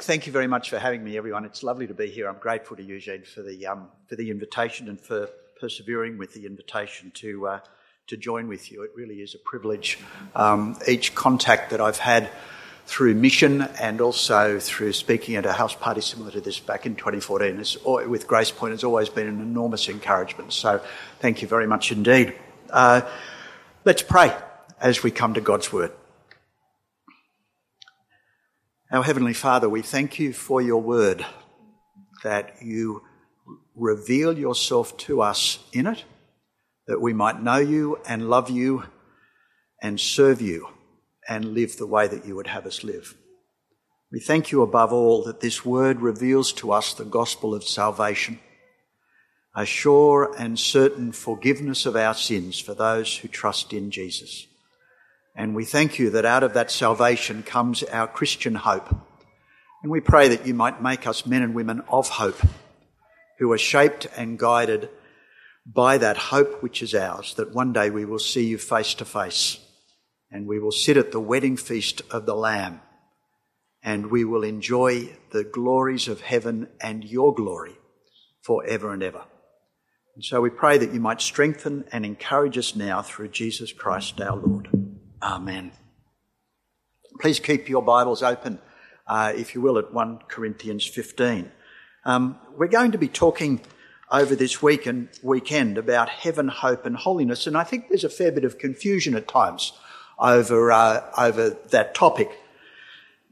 Thank you very much for having me, everyone. It's lovely to be here. I'm grateful to Eugene for the invitation and for persevering with the invitation to join with you. It really is a privilege. Each contact that I've had through mission and also through speaking at a house party similar to this back in 2014 with Grace Point has always been an enormous encouragement. So thank you very much indeed. Let's pray as we come to God's Word. Our Heavenly Father, we thank you for your Word, that you reveal yourself to us in it, that we might know you and love you and serve you and live the way that you would have us live. We thank you above all that this Word reveals to us the gospel of salvation, a sure and certain forgiveness of our sins for those who trust in Jesus. And we thank you that out of that salvation comes our Christian hope. And we pray that you might make us men and women of hope, who are shaped and guided by that hope which is ours, that one day we will see you face to face, and we will sit at the wedding feast of the Lamb, and we will enjoy the glories of heaven and your glory forever and ever. And so we pray that you might strengthen and encourage us now through Jesus Christ our Lord. Amen. Please keep your Bibles open, if you will, at 1 Corinthians 15. We're going to be talking over this week and weekend about heaven, hope and holiness, and I think there's a fair bit of confusion at times over that topic.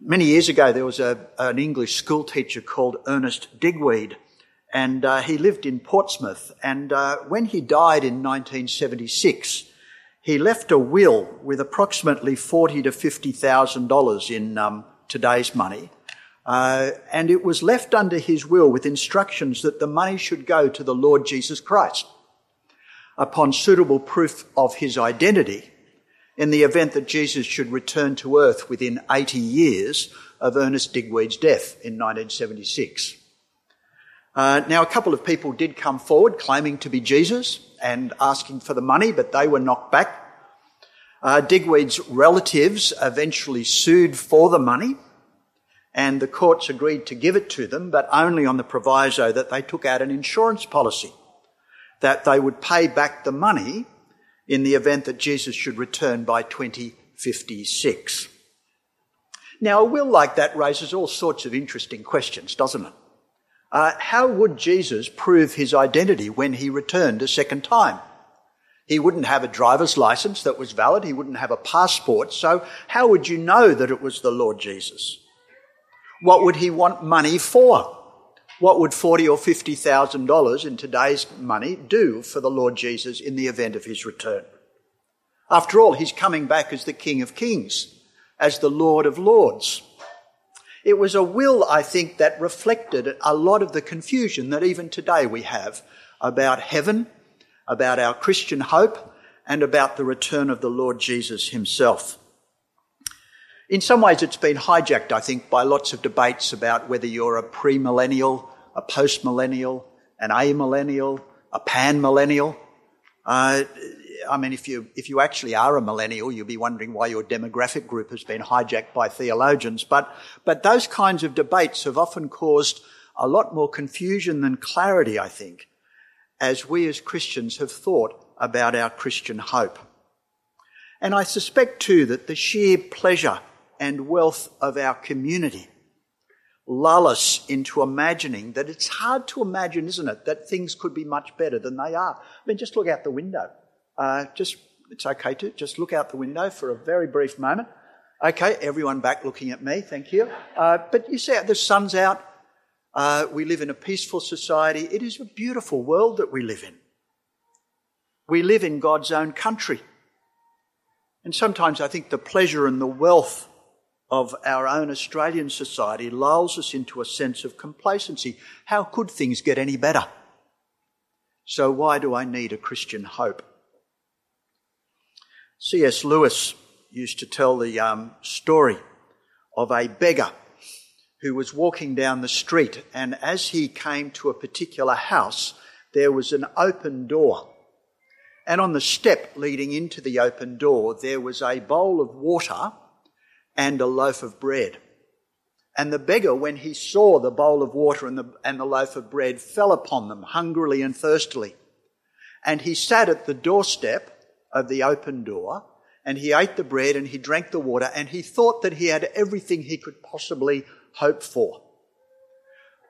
Many years ago, there was an English school teacher called Ernest Digweed, and he lived in Portsmouth. And when he died in 1976, he left a will with approximately $40,000 to $50,000 in today's money. And it was left under his will with instructions that the money should go to the Lord Jesus Christ upon suitable proof of his identity, in the event that Jesus should return to earth within 80 years of Ernest Digweed's death in 1976. Now, a couple of people did come forward claiming to be Jesus and asking for the money, but they were knocked back. Digweed's relatives eventually sued for the money, and the courts agreed to give it to them, but only on the proviso that they took out an insurance policy, that they would pay back the money in the event that Jesus should return by 2056. Now, a will like that raises all sorts of interesting questions, doesn't it? How would Jesus prove his identity when he returned a second time? He wouldn't have a driver's license that was valid. He wouldn't have a passport. So how would you know that it was the Lord Jesus? What would he want money for? What would $40,000 or $50,000 in today's money do for the Lord Jesus in the event of his return? After all, he's coming back as the King of Kings, as the Lord of Lords. It was a will, I think, that reflected a lot of the confusion that even today we have about heaven, about our Christian hope, and about the return of the Lord Jesus himself. In some ways, it's been hijacked, I think, by lots of debates about whether you're a premillennial, a postmillennial, an amillennial, a panmillennial. I mean, if you actually are a millennial, you'll be wondering why your demographic group has been hijacked by theologians. But those kinds of debates have often caused a lot more confusion than clarity, I think, as we as Christians have thought about our Christian hope. And I suspect, too, that the sheer pleasure and wealth of our community lull us into imagining that it's hard to imagine, isn't it, that things could be much better than they are. I mean, just look out the window. It's okay to just look out the window for a very brief moment. Okay, everyone back looking at me, thank you. But you see, the sun's out. We live in a peaceful society. It is a beautiful world that we live in. We live in God's own country. And sometimes I think the pleasure and the wealth of our own Australian society lulls us into a sense of complacency. How could things get any better? So why do I need a Christian hope? C.S. Lewis used to tell the story of a beggar who was walking down the street, and as he came to a particular house, there was an open door. And on the step leading into the open door, there was a bowl of water and a loaf of bread. And the beggar, when he saw the bowl of water and the loaf of bread, fell upon them hungrily and thirstily. And he sat at the doorstep of the open door, and he ate the bread and he drank the water, and he thought that he had everything he could possibly hope for.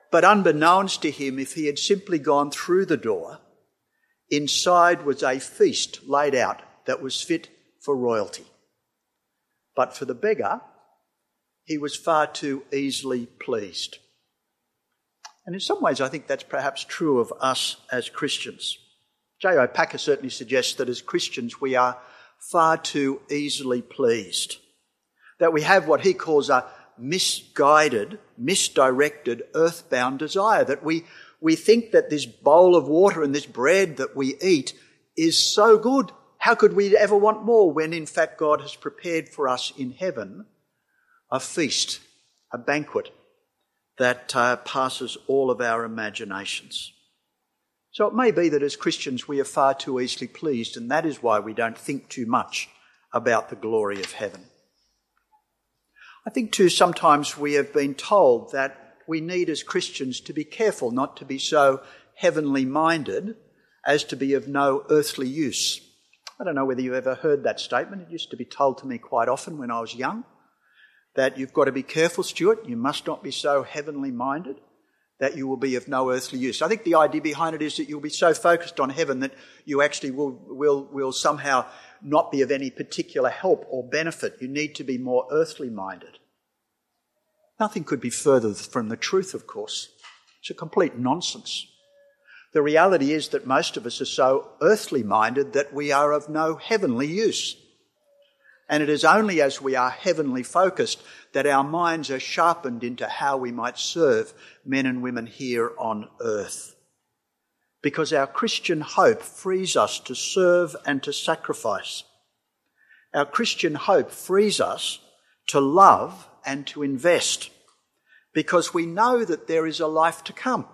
But unbeknownst to him, if he had simply gone through the door, inside was a feast laid out that was fit for royalty. But for the beggar, he was far too easily pleased. And in some ways, I think that's perhaps true of us as Christians. J.I. Packer certainly suggests that as Christians we are far too easily pleased, that we have what he calls a misguided, misdirected, earthbound desire, that we think that this bowl of water and this bread that we eat is so good. How could we ever want more when in fact God has prepared for us in heaven a feast, a banquet that passes all of our imaginations? So it may be that as Christians we are far too easily pleased, and that is why we don't think too much about the glory of heaven. I think too sometimes we have been told that we need as Christians to be careful not to be so heavenly minded as to be of no earthly use. I don't know whether you ever heard that statement. It used to be told to me quite often when I was young, that you've got to be careful, Stuart, you must not be so heavenly minded that you will be of no earthly use. I think the idea behind it is that you'll be so focused on heaven that you actually will somehow not be of any particular help or benefit. You need to be more earthly minded. Nothing could be further from the truth, of course. It's a complete nonsense. The reality is that most of us are so earthly minded that we are of no heavenly use. And it is only as we are heavenly focused that our minds are sharpened into how we might serve men and women here on earth. Because our Christian hope frees us to serve and to sacrifice. Our Christian hope frees us to love and to invest. Because we know that there is a life to come.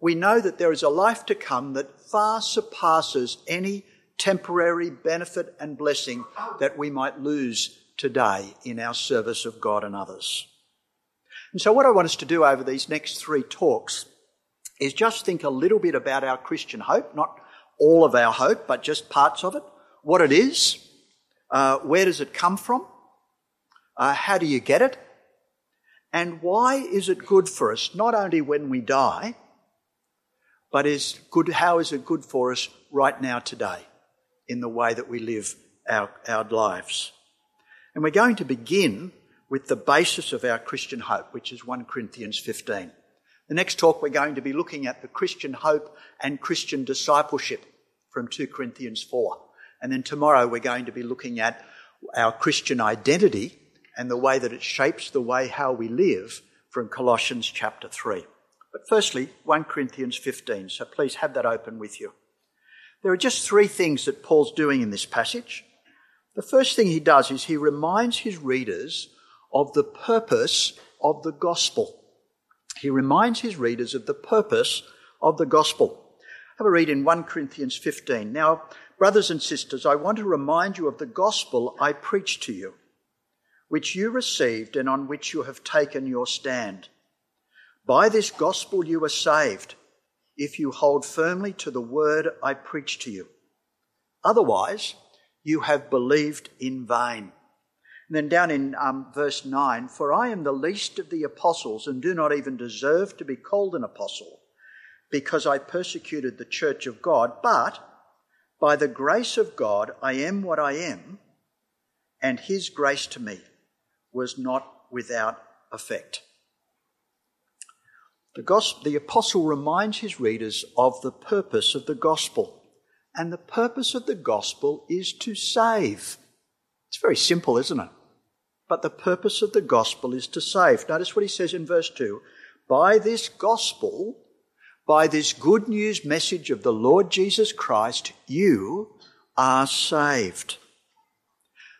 We know that there is a life to come that far surpasses any temporary benefit and blessing that we might lose today in our service of God and others. And so what I want us to do over these next three talks is just think a little bit about our Christian hope, not all of our hope, but just parts of it, what it is, where does it come from, how do you get it, and why is it good for us, not only when we die, but how is it good for us right now today, in the way that we live our lives. And we're going to begin with the basis of our Christian hope, which is 1 Corinthians 15. The next talk we're going to be looking at the Christian hope and Christian discipleship from 2 Corinthians 4. And then tomorrow we're going to be looking at our Christian identity and the way that it shapes the way how we live from Colossians chapter 3. But firstly, 1 Corinthians 15, so please have that open with you. There are just three things that Paul's doing in this passage. The first thing he does is he reminds his readers of the purpose of the gospel. He reminds his readers of the purpose of the gospel. Have a read in 1 Corinthians 15. Now, brothers and sisters, I want to remind you of the gospel I preached to you, which you received and on which you have taken your stand. By this gospel you were saved, if you hold firmly to the word I preach to you. Otherwise, you have believed in vain. And then down in verse 9, for I am the least of the apostles and do not even deserve to be called an apostle, because I persecuted the church of God, but by the grace of God I am what I am, and his grace to me was not without effect. The apostle reminds his readers of the purpose of the gospel. And the purpose of the gospel is to save. It's very simple, isn't it? But the purpose of the gospel is to save. Notice what he says in verse 2. By this gospel, by this good news message of the Lord Jesus Christ, you are saved.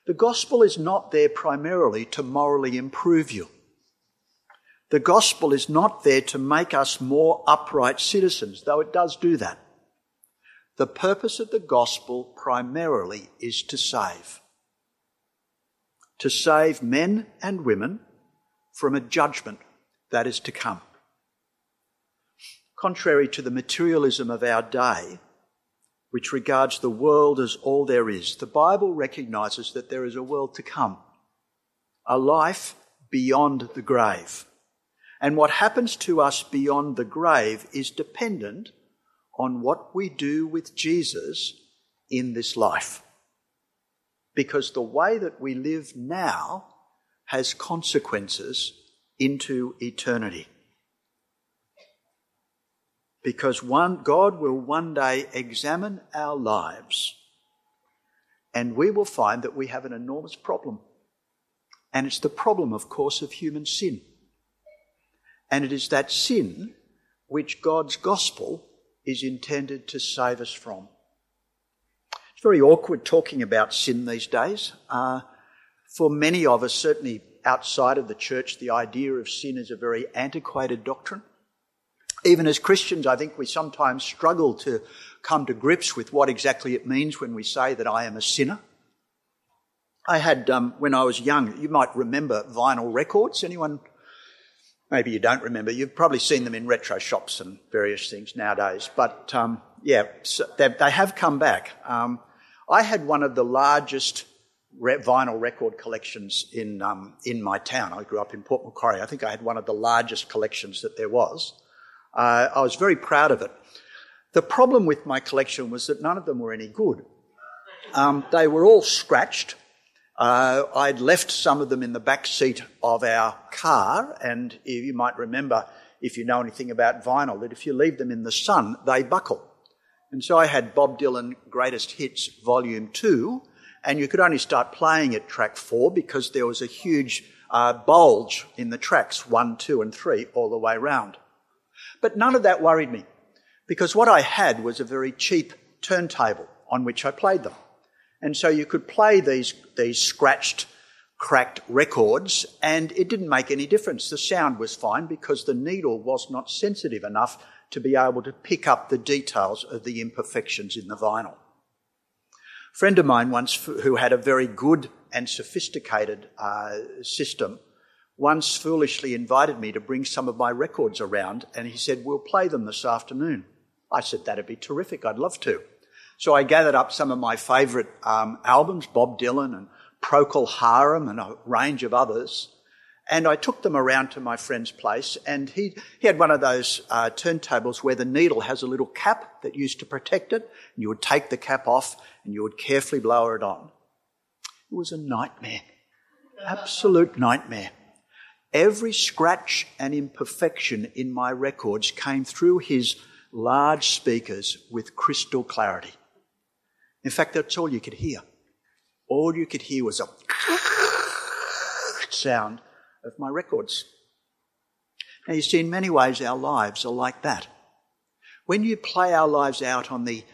The gospel is not there primarily to morally improve you. The gospel is not there to make us more upright citizens, though it does do that. The purpose of the gospel primarily is to save. To save men and women from a judgment that is to come. Contrary to the materialism of our day, which regards the world as all there is, the Bible recognises that there is a world to come, a life beyond the grave. And what happens to us beyond the grave is dependent on what we do with Jesus in this life. Because the way that we live now has consequences into eternity. Because God will one day examine our lives and we will find that we have an enormous problem. And it's the problem, of course, of human sin. And it is that sin which God's gospel is intended to save us from. It's very awkward talking about sin these days. For many of us, certainly outside of the church, the idea of sin is a very antiquated doctrine. Even as Christians, I think we sometimes struggle to come to grips with what exactly it means when we say that I am a sinner. I had, when I was young, you might remember vinyl records. Anyone? Maybe you don't remember. You've probably seen them in retro shops and various things nowadays. But, so they have come back. I had one of the largest vinyl record collections in my town. I grew up in Port Macquarie. I think I had one of the largest collections that there was. I was very proud of it. The problem with my collection was that none of them were any good. They were all scratched. I'd left some of them in the back seat of our car, and you might remember, if you know anything about vinyl, that if you leave them in the sun, they buckle. And so I had Bob Dylan Greatest Hits Volume 2, and you could only start playing at track 4 because there was a huge bulge in the tracks, 1, 2 and 3, all the way round. But none of that worried me, because what I had was a very cheap turntable on which I played them. And so you could play these scratched, cracked records, and it didn't make any difference. The sound was fine because the needle was not sensitive enough to be able to pick up the details of the imperfections in the vinyl. A friend of mine once, who had a very good and sophisticated system, once foolishly invited me to bring some of my records around, and he said, "We'll play them this afternoon." I said, "That'd be terrific, I'd love to." So I gathered up some of my favourite albums, Bob Dylan and Procol Harum and a range of others, and I took them around to my friend's place, and he had one of those turntables where the needle has a little cap that used to protect it, and you would take the cap off and you would carefully blow it on. It was a nightmare, absolute nightmare. Every scratch and imperfection in my records came through his large speakers with crystal clarity. In fact, that's all you could hear. All you could hear was a sound of my records. Now, you see, in many ways, our lives are like that. When you play our lives out on the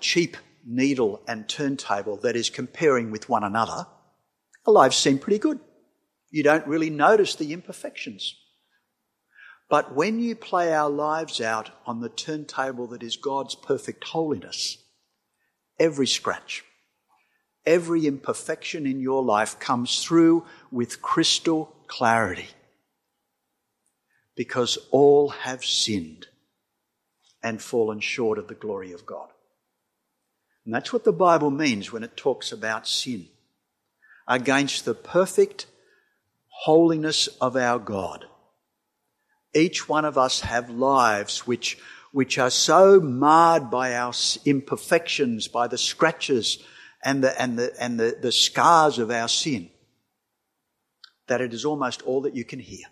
cheap needle and turntable that is comparing with one another, our lives seem pretty good. You don't really notice the imperfections. But when you play our lives out on the turntable that is God's perfect holiness, every scratch, every imperfection in your life comes through with crystal clarity. Because all have sinned and fallen short of the glory of God. And that's what the Bible means when it talks about sin. Against the perfect holiness of our God. Each one of us have lives which are so marred by our imperfections, by the scratches and the scars of our sin, that it is almost all that you can hear.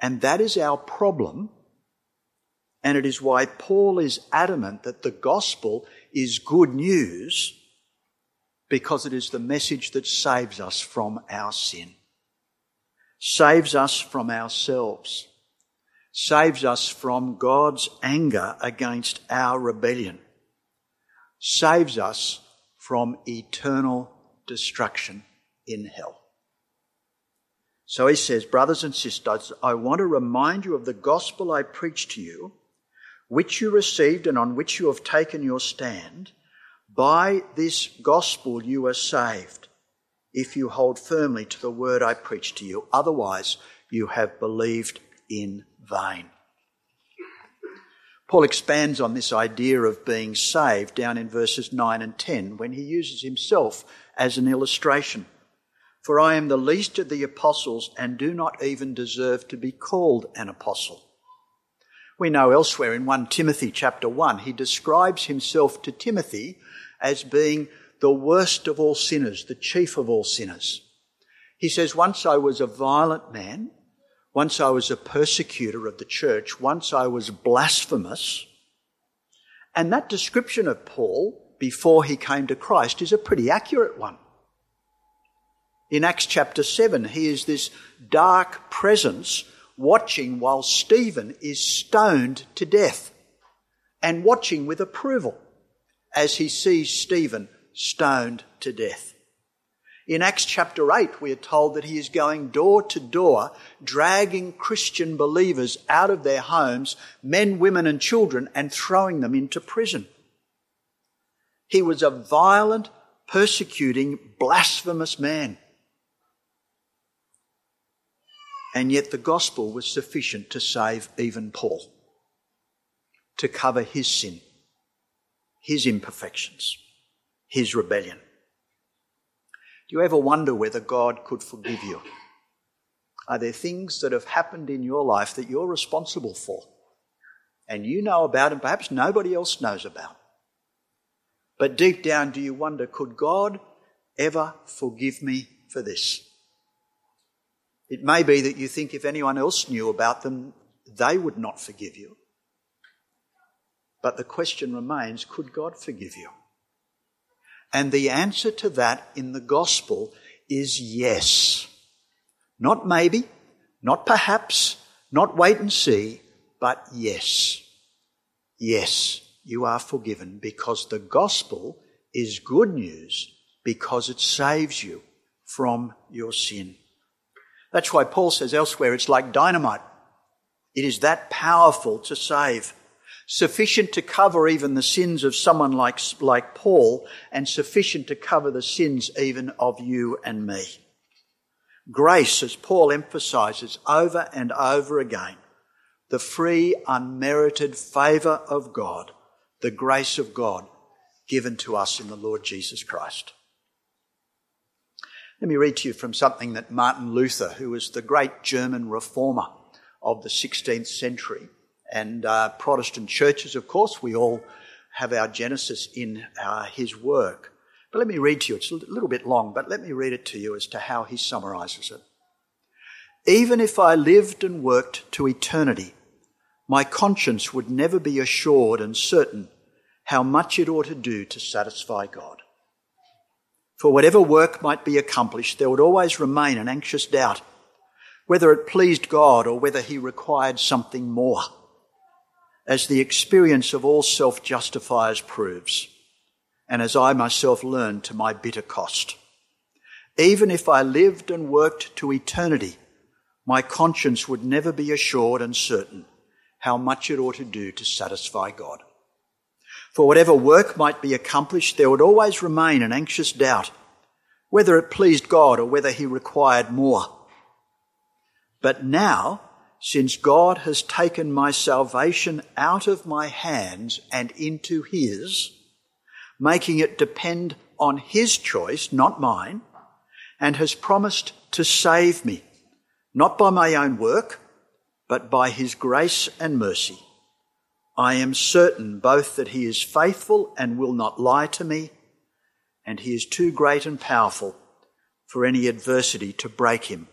And that is our problem, and it is why Paul is adamant that the gospel is good news, because it is the message that saves us from our sin, saves us from ourselves, saves us from God's anger against our rebellion, saves us from eternal destruction in hell. So he says, "Brothers and sisters, I want to remind you of the gospel I preached to you, which you received and on which you have taken your stand. By this gospel you are saved, if you hold firmly to the word I preach to you. Otherwise, you have believed in vain. Paul expands on this idea of being saved down in verses 9 and 10 when he uses himself as an illustration. For I am the least of the apostles and do not even deserve to be called an apostle. We know elsewhere in 1 Timothy chapter 1, he describes himself to Timothy as being the worst of all sinners, the chief of all sinners. He says, once I was a violent man, once I was a persecutor of the church, once I was blasphemous. And that description of Paul before he came to Christ is a pretty accurate one. In Acts chapter 7, he is this dark presence watching while Stephen is stoned to death and watching with approval as he sees Stephen stoned to death. In Acts chapter 8, we are told that he is going door to door, dragging Christian believers out of their homes, men, women and children, and throwing them into prison. He was a violent, persecuting, blasphemous man. And yet the gospel was sufficient to save even Paul, to cover his sin, his imperfections, his rebellion. Do you ever wonder whether God could forgive you? Are there things that have happened in your life that you're responsible for and you know about and perhaps nobody else knows about? But deep down, do you wonder, could God ever forgive me for this? It may be that you think if anyone else knew about them, they would not forgive you. But the question remains, could God forgive you? And the answer to that in the gospel is yes. Not maybe, not perhaps, not wait and see, but yes. Yes, you are forgiven because the gospel is good news because it saves you from your sin. That's why Paul says elsewhere it's like dynamite. It is that powerful to save. Sufficient to cover even the sins of someone like Paul, and sufficient to cover the sins even of you and me. Grace, as Paul emphasises over and over again, the free, unmerited favour of God, the grace of God given to us in the Lord Jesus Christ. Let me read to you from something that Martin Luther, who was the great German reformer of the 16th century, and Protestant churches, of course, we all have our genesis in his work. But let me read to you, it's a little bit long, but let me read it to you as to how he summarises it. Even if I lived and worked to eternity, my conscience would never be assured and certain how much it ought to do to satisfy God. For whatever work might be accomplished, there would always remain an anxious doubt whether it pleased God or whether he required something more. As the experience of all self-justifiers proves, and as I myself learned to my bitter cost. Even if I lived and worked to eternity, my conscience would never be assured and certain how much it ought to do to satisfy God. For whatever work might be accomplished, there would always remain an anxious doubt whether it pleased God or whether he required more. But now, since God has taken my salvation out of my hands and into his, making it depend on his choice, not mine, and has promised to save me, not by my own work, but by his grace and mercy. I am certain both that he is faithful and will not lie to me, and he is too great and powerful for any adversity to break him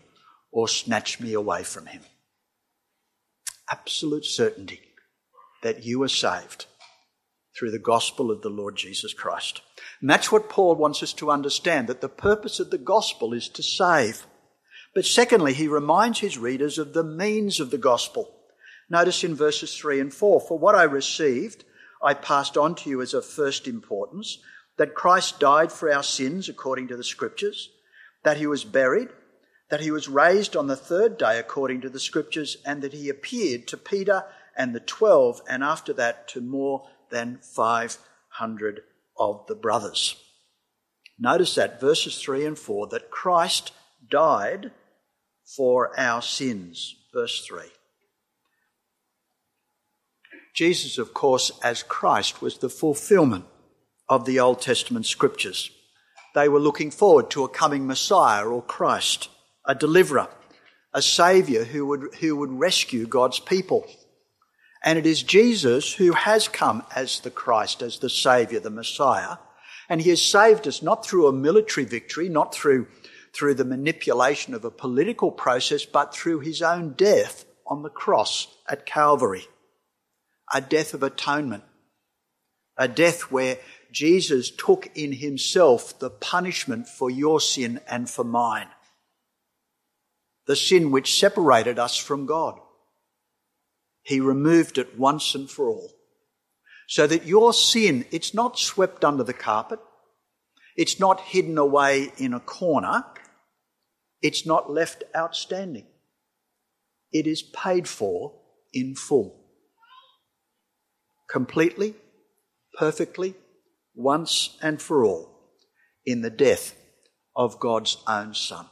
or snatch me away from him. Absolute certainty that you are saved through the gospel of the Lord Jesus Christ. And that's what Paul wants us to understand, that the purpose of the gospel is to save. But secondly, he reminds his readers of the means of the gospel. Notice in verses 3 and 4, for what I received, I passed on to you as of first importance, that Christ died for our sins according to the Scriptures, that he was buried, that he was raised on the third day according to the Scriptures, and that he appeared to Peter and the 12, and after that to more than 500 of the brothers. Notice that, verses 3 and 4, that Christ died for our sins, verse 3. Jesus, of course, as Christ, was the fulfilment of the Old Testament scriptures. They were looking forward to a coming Messiah or Christ, a deliverer, a saviour who would rescue God's people. And it is Jesus who has come as the Christ, as the saviour, the Messiah. And he has saved us not through a military victory, not through the manipulation of a political process, but through his own death on the cross at Calvary. A death of atonement. A death where Jesus took in himself the punishment for your sin and for mine. The sin which separated us from God. He removed it once and for all. So that your sin, it's not swept under the carpet. It's not hidden away in a corner. It's not left outstanding. It is paid for in full. Completely, perfectly, once and for all, in the death of God's own Son.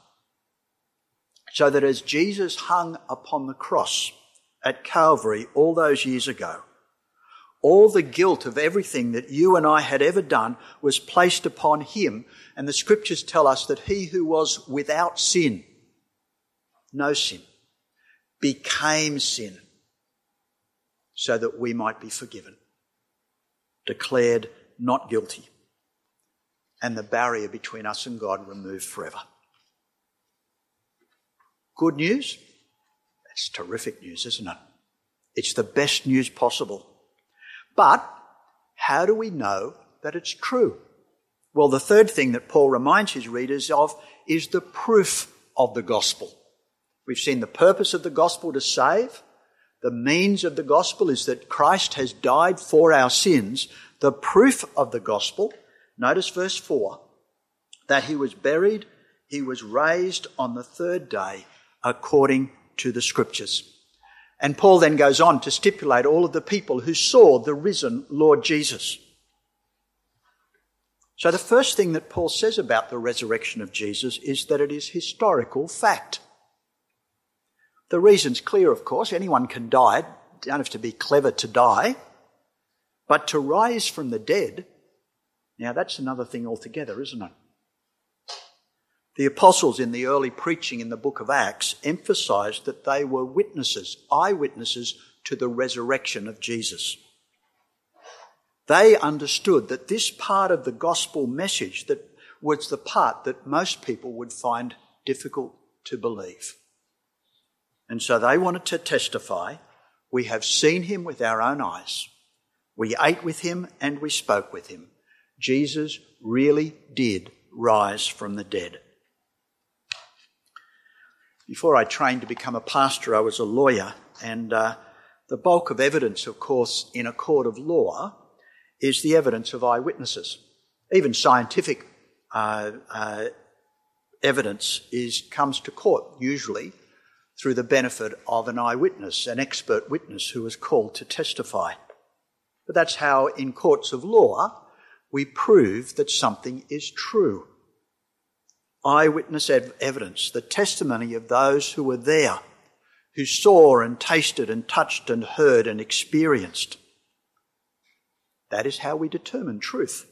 So that as Jesus hung upon the cross at Calvary all those years ago, all the guilt of everything that you and I had ever done was placed upon him, and the scriptures tell us that he who was without sin, no sin, became sin, so that we might be forgiven, declared not guilty, and the barrier between us and God removed forever. Good news? That's terrific news, isn't it? It's the best news possible. But how do we know that it's true? Well, the third thing that Paul reminds his readers of is the proof of the gospel. We've seen the purpose of the gospel to save. The means of the gospel is that Christ has died for our sins. The proof of the gospel, notice verse 4, that he was buried, he was raised on the third day according to the scriptures. And Paul then goes on to stipulate all of the people who saw the risen Lord Jesus. So the first thing that Paul says about the resurrection of Jesus is that it is historical fact. The reason's clear, of course. Anyone can die. You don't have to be clever to die. But to rise from the dead, now that's another thing altogether, isn't it? The apostles in the early preaching in the book of Acts emphasised that they were witnesses, eyewitnesses to the resurrection of Jesus. They understood that this part of the gospel message that was the part that most people would find difficult to believe. And so they wanted to testify, we have seen him with our own eyes. We ate with him and we spoke with him. Jesus really did rise from the dead. Before I trained to become a pastor, I was a lawyer, and the bulk of evidence, of course, in a court of law is the evidence of eyewitnesses. Even scientific evidence comes to court usually through the benefit of an eyewitness, an expert witness who is called to testify. But that's how in courts of law we prove that something is true. Eyewitness evidence, the testimony of those who were there, who saw and tasted and touched and heard and experienced. That is how we determine truth.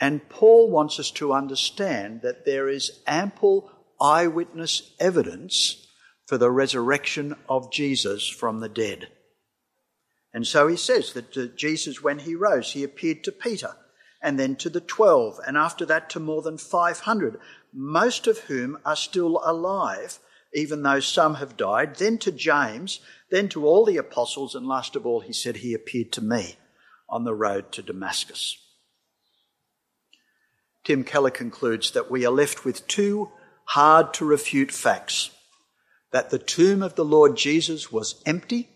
And Paul wants us to understand that there is ample eyewitness evidence for the resurrection of Jesus from the dead. And so he says that Jesus, when he rose, he appeared to Peter, and then to the 12, and after that to more than 500, most of whom are still alive, even though some have died, then to James, then to all the apostles, and last of all, he said, he appeared to me on the road to Damascus. Tim Keller concludes that we are left with two hard-to-refute facts, that the tomb of the Lord Jesus was empty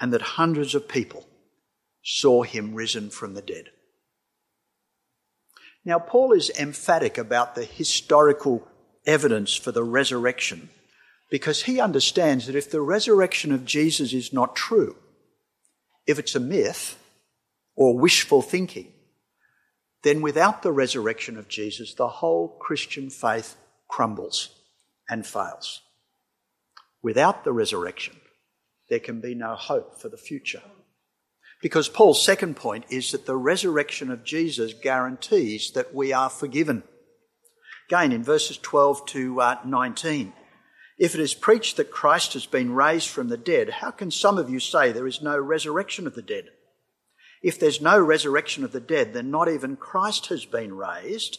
and that hundreds of people saw him risen from the dead. Now, Paul is emphatic about the historical evidence for the resurrection because he understands that if the resurrection of Jesus is not true, if it's a myth or wishful thinking, then without the resurrection of Jesus, the whole Christian faith crumbles and fails. Without the resurrection, there can be no hope for the future. Because Paul's second point is that the resurrection of Jesus guarantees that we are forgiven. Again, in verses 12 to 19, if it is preached that Christ has been raised from the dead, how can some of you say there is no resurrection of the dead? If there's no resurrection of the dead, then not even Christ has been raised.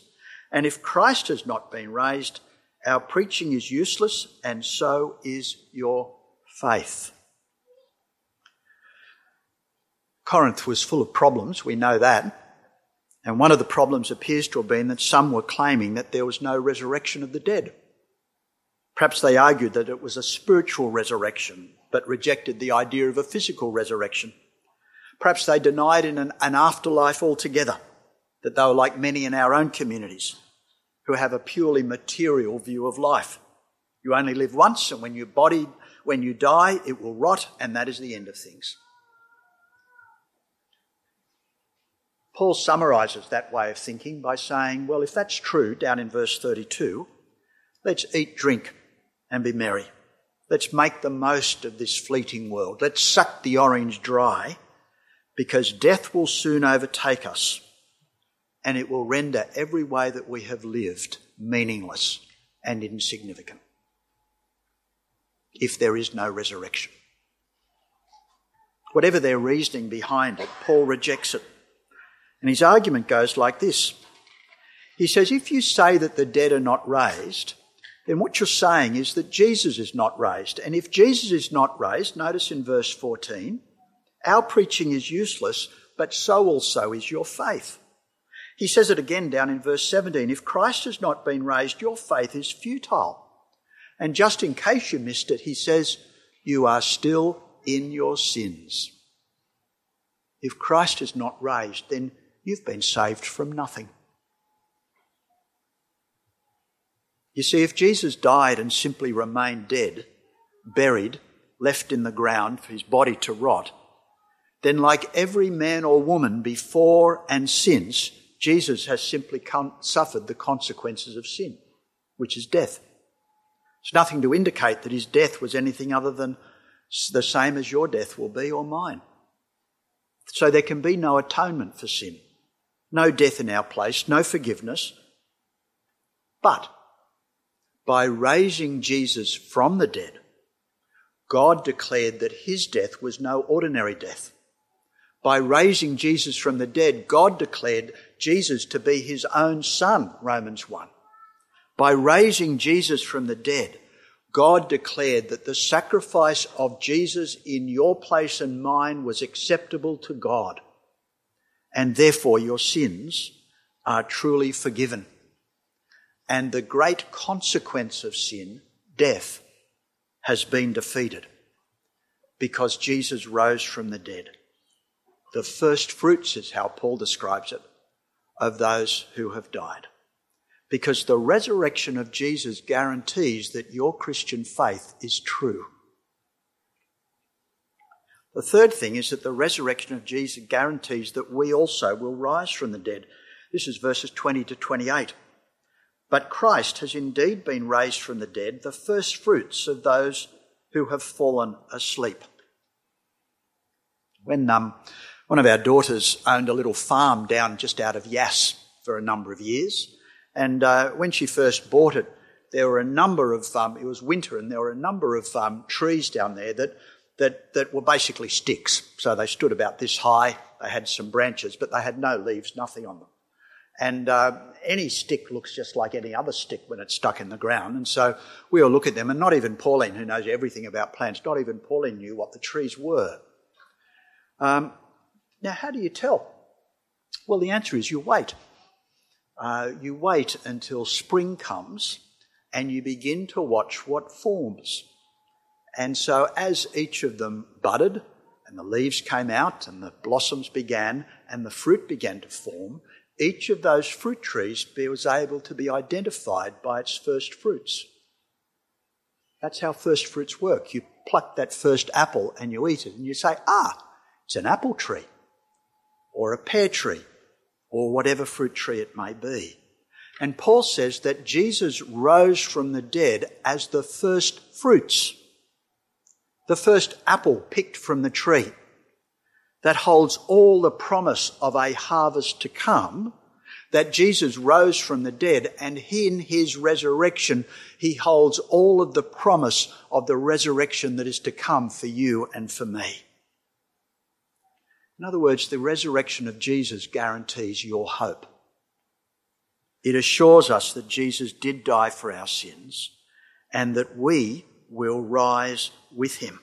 And if Christ has not been raised, our preaching is useless, and so is your faith. Corinth was full of problems, we know that. And one of the problems appears to have been that some were claiming that there was no resurrection of the dead. Perhaps they argued that it was a spiritual resurrection, but rejected the idea of a physical resurrection. Perhaps they denied in an afterlife altogether, that they were like many in our own communities who have a purely material view of life. You only live once, and when you die, it will rot, and that is the end of things. Paul summarises that way of thinking by saying, well, if that's true, down in verse 32, let's eat, drink, and be merry. Let's make the most of this fleeting world. Let's suck the orange dry, because death will soon overtake us, and it will render every way that we have lived meaningless and insignificant if there is no resurrection. Whatever their reasoning behind it, Paul rejects it. And his argument goes like this. He says, if you say that the dead are not raised, then what you're saying is that Jesus is not raised. And if Jesus is not raised, notice in verse 14, our preaching is useless, but so also is your faith. He says it again down in verse 17, if Christ has not been raised, your faith is futile. And just in case you missed it, he says, you are still in your sins. If Christ is not raised, then you've been saved from nothing. You see, if Jesus died and simply remained dead, buried, left in the ground for his body to rot, then like every man or woman before and since, Jesus has simply suffered the consequences of sin, which is death. There's nothing to indicate that his death was anything other than the same as your death will be or mine. So there can be no atonement for sin, no death in our place, no forgiveness. But by raising Jesus from the dead, God declared that his death was no ordinary death. By raising Jesus from the dead, God declared Jesus to be his own son, Romans 1. By raising Jesus from the dead, God declared that the sacrifice of Jesus in your place and mine was acceptable to God, and therefore your sins are truly forgiven. And the great consequence of sin, death, has been defeated because Jesus rose from the dead. The first fruits is how Paul describes it, of those who have died. Because the resurrection of Jesus guarantees that your Christian faith is true. The third thing is that the resurrection of Jesus guarantees that we also will rise from the dead. This is verses 20 to 28. But Christ has indeed been raised from the dead, the first fruits of those who have fallen asleep. When one of our daughters owned a little farm down just out of Yass for a number of years, and when she first bought it, there were a number of, it was winter, and there were a number of trees down there that were basically sticks. So they stood about this high, they had some branches, but they had no leaves, nothing on them. And any stick looks just like any other stick when it's stuck in the ground. And so we all look at them, and not even Pauline, who knows everything about plants, not even Pauline knew what the trees were. Now, how do you tell? Well, the answer is you wait. You wait until spring comes and you begin to watch what forms. And so as each of them budded and the leaves came out and the blossoms began and the fruit began to form, each of those fruit trees was able to be identified by its first fruits. That's how first fruits work. You pluck that first apple and you eat it and you say, it's an apple tree or a pear tree or whatever fruit tree it may be. And Paul says that Jesus rose from the dead as the first fruits, the first apple picked from the tree that holds all the promise of a harvest to come, that Jesus rose from the dead, and in his resurrection he holds all of the promise of the resurrection that is to come for you and for me. In other words, the resurrection of Jesus guarantees your hope. It assures us that Jesus did die for our sins and that we will rise with him.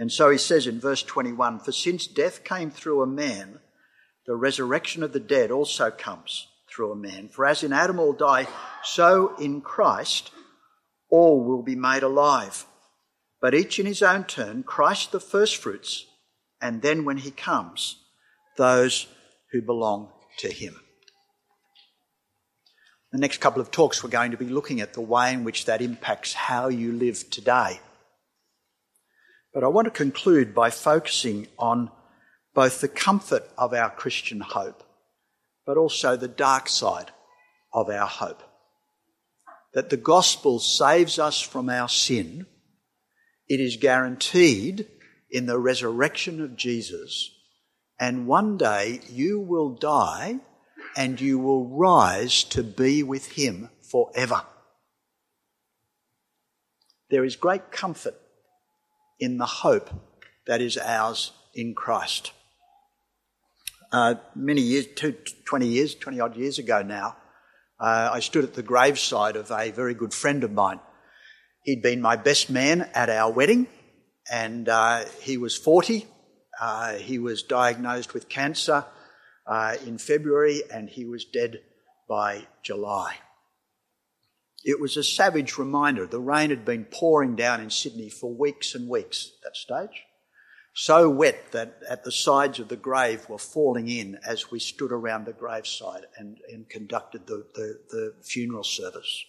And so he says in verse 21, "For since death came through a man, the resurrection of the dead also comes through a man. For as in Adam all die, so in Christ all will be made alive. But each in his own turn, Christ the firstfruits, and then when he comes, those who belong to him." The next couple of talks we're going to be looking at the way in which that impacts how you live today. But I want to conclude by focusing on both the comfort of our Christian hope, but also the dark side of our hope. That the gospel saves us from our sin. It is guaranteed in the resurrection of Jesus. And one day you will die and you will rise to be with him forever. There is great comfort in the hope that is ours in Christ. 20-odd years ago now, I stood at the graveside of a very good friend of mine. He'd been my best man at our wedding, and he was 40. He was diagnosed with cancer in February, and he was dead by July. It was a savage reminder. The rain had been pouring down in Sydney for weeks and weeks at that stage, so wet that at the sides of the grave were falling in as we stood around the graveside and conducted the funeral service.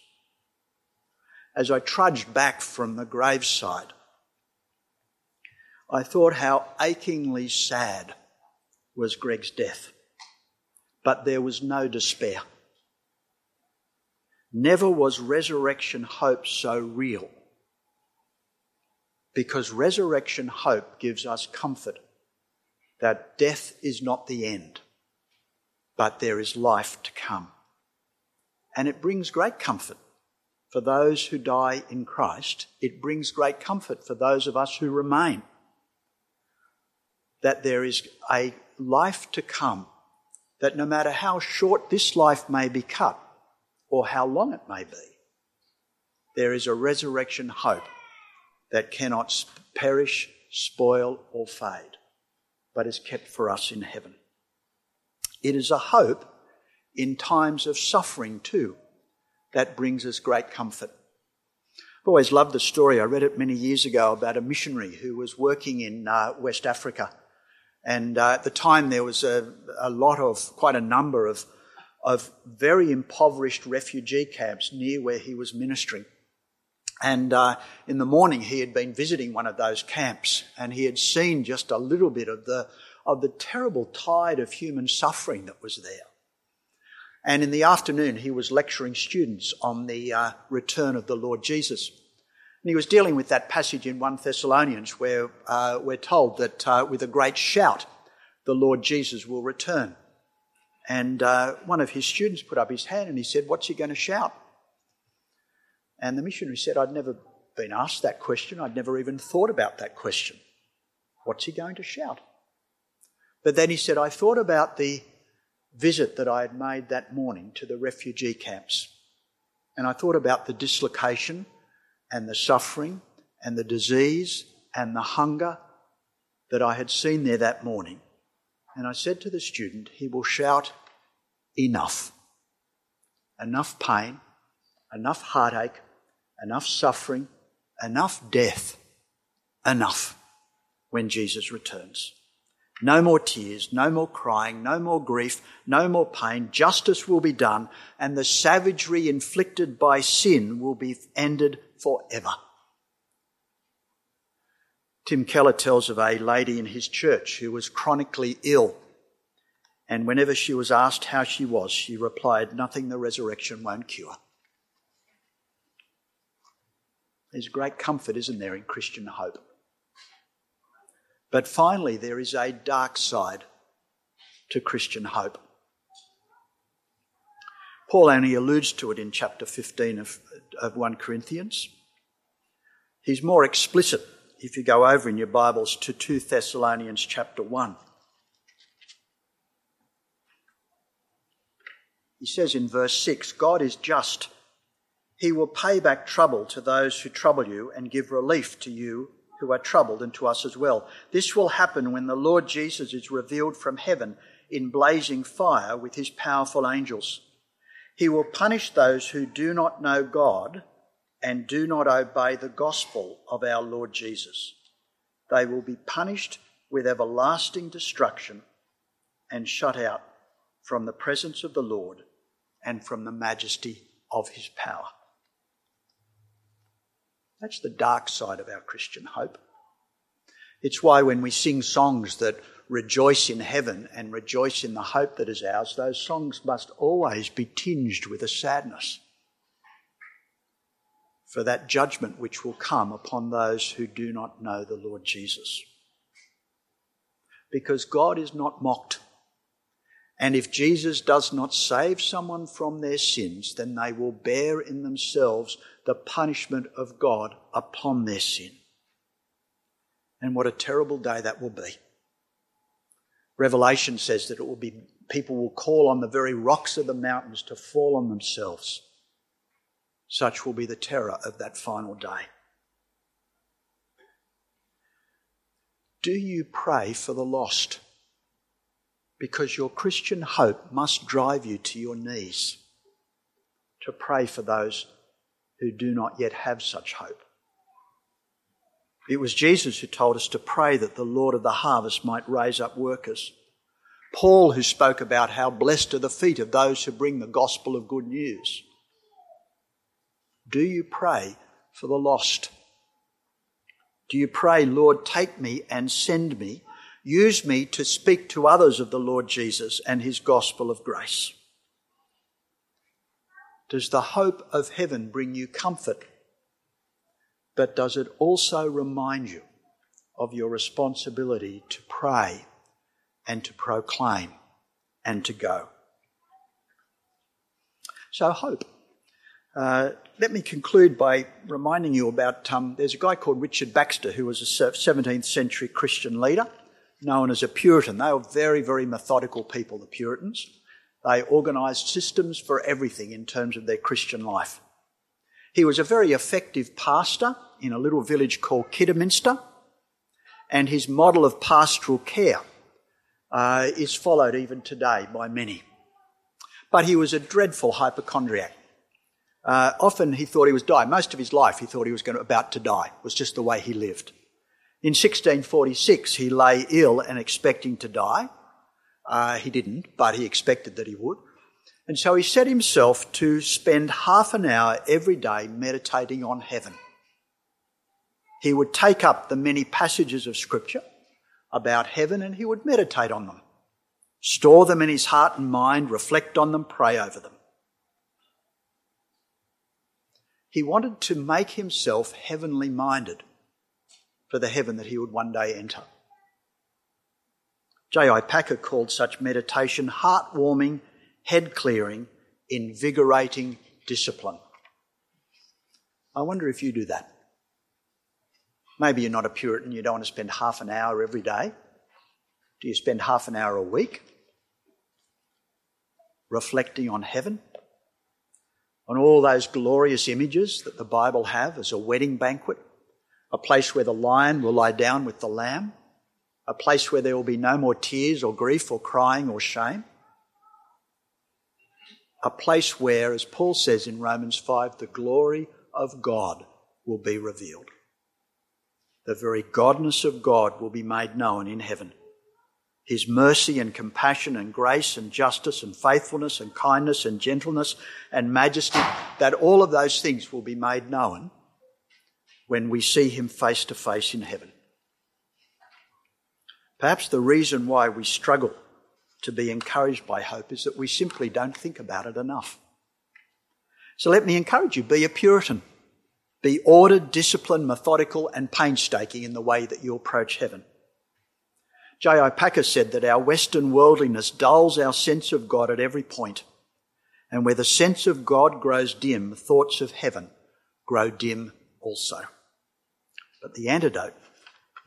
As I trudged back from the graveside, I thought how achingly sad was Greg's death. But there was no despair. Never was resurrection hope so real, because resurrection hope gives us comfort that death is not the end, but there is life to come. And it brings great comfort for those who die in Christ. It brings great comfort for those of us who remain, that there is a life to come, that no matter how short this life may be cut, or how long it may be, there is a resurrection hope that cannot perish, spoil, or fade, but is kept for us in heaven. It is a hope in times of suffering too that brings us great comfort. I've always loved the story, I read it many years ago, about a missionary who was working in West Africa. And at the time there was quite a number of very impoverished refugee camps near where he was ministering. And in the morning he had been visiting one of those camps, and he had seen just a little bit of the terrible tide of human suffering that was there. And in the afternoon he was lecturing students on the return of the Lord Jesus. And he was dealing with that passage in 1 Thessalonians where we're told that with a great shout the Lord Jesus will return. And one of his students put up his hand and he said, "What's he going to shout?" And the missionary said, "I'd never been asked that question. I'd never even thought about that question. What's he going to shout?" But then he said, "I thought about the visit that I had made that morning to the refugee camps. And I thought about the dislocation and the suffering and the disease and the hunger that I had seen there that morning. And I said to the student, he will shout, enough. Enough pain, enough heartache, enough suffering, enough death, enough when Jesus returns. No more tears, no more crying, no more grief, no more pain. Justice will be done, and the savagery inflicted by sin will be ended forever." Tim Keller tells of a lady in his church who was chronically ill, And whenever she was asked how she was, she replied, "Nothing the resurrection won't cure." There's great comfort, isn't there, in Christian hope? But finally, there is a dark side to Christian hope. Paul only alludes to it in chapter 15 of 1 Corinthians. He's more explicit, if you go over in your Bibles, to 2 Thessalonians chapter 1. He says in verse 6, "God is just. He will pay back trouble to those who trouble you and give relief to you who are troubled, and to us as well. This will happen when the Lord Jesus is revealed from heaven in blazing fire with his powerful angels. He will punish those who do not know God and do not obey the gospel of our Lord Jesus. They will be punished with everlasting destruction and shut out from the presence of the Lord and from the majesty of his power." That's the dark side of our Christian hope. It's why when we sing songs that rejoice in heaven and rejoice in the hope that is ours, those songs must always be tinged with a sadness for that judgment which will come upon those who do not know the Lord Jesus. Because God is not mocked. And if Jesus does not save someone from their sins, then they will bear in themselves the punishment of God upon their sin. And what a terrible day that will be. Revelation says that it will be, people will call on the very rocks of the mountains to fall on themselves. Such will be the terror of that final day. Do you pray for the lost? Because your Christian hope must drive you to your knees to pray for those who do not yet have such hope. It was Jesus who told us to pray that the Lord of the harvest might raise up workers. Paul, who spoke about how blessed are the feet of those who bring the gospel of good news. Do you pray for the lost? Do you pray, "Lord, take me and send me. Use me to speak to others of the Lord Jesus and his gospel of grace"? Does the hope of heaven bring you comfort? But does it also remind you of your responsibility to pray and to proclaim and to go? So hope. Let me conclude by reminding you about, there's a guy called Richard Baxter who was a 17th century Christian leader, known as a Puritan. They were very, very methodical people, the Puritans. They organised systems for everything in terms of their Christian life. He was a very effective pastor in a little village called Kidderminster, and his model of pastoral care is followed even today by many. But he was a dreadful hypochondriac. Often he thought he was dying. Most of his life he thought he was about to die. It was just the way he lived. In 1646, he lay ill and expecting to die. He didn't, but he expected that he would. And so he set himself to spend half an hour every day meditating on heaven. He would take up the many passages of Scripture about heaven and he would meditate on them, store them in his heart and mind, reflect on them, pray over them. He wanted to make himself heavenly minded for the heaven that he would one day enter. J.I. Packer called such meditation heartwarming, head-clearing, invigorating discipline. I wonder if you do that. Maybe you're not a Puritan, you don't want to spend half an hour every day. Do you spend half an hour a week reflecting on heaven, on all those glorious images that the Bible have as a wedding banquet? A place where the lion will lie down with the lamb, a place where there will be no more tears or grief or crying or shame, a place where, as Paul says in Romans 5, the glory of God will be revealed. The very godness of God will be made known in heaven. His mercy and compassion and grace and justice and faithfulness and kindness and gentleness and majesty, that all of those things will be made known when we see him face to face in heaven. Perhaps the reason why we struggle to be encouraged by hope is that we simply don't think about it enough. So let me encourage you, be a Puritan. Be ordered, disciplined, methodical and painstaking in the way that you approach heaven. J.I. Packer said that our Western worldliness dulls our sense of God at every point, and where the sense of God grows dim, thoughts of heaven grow dim also. But the antidote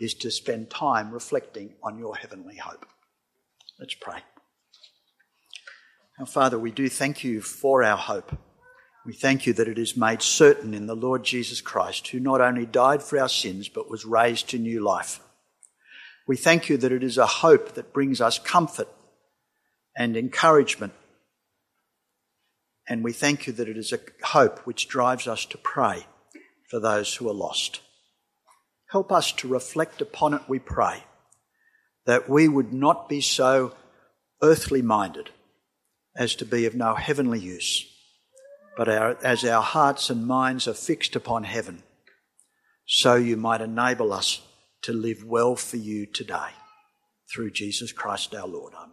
is to spend time reflecting on your heavenly hope. Let's pray. Our Father, we do thank you for our hope. We thank you that it is made certain in the Lord Jesus Christ, who not only died for our sins, but was raised to new life. We thank you that it is a hope that brings us comfort and encouragement. And we thank you that it is a hope which drives us to pray for those who are lost. Help us to reflect upon it, we pray, that we would not be so earthly minded as to be of no heavenly use, but as our hearts and minds are fixed upon heaven, so you might enable us to live well for you today. Through Jesus Christ our Lord. Amen.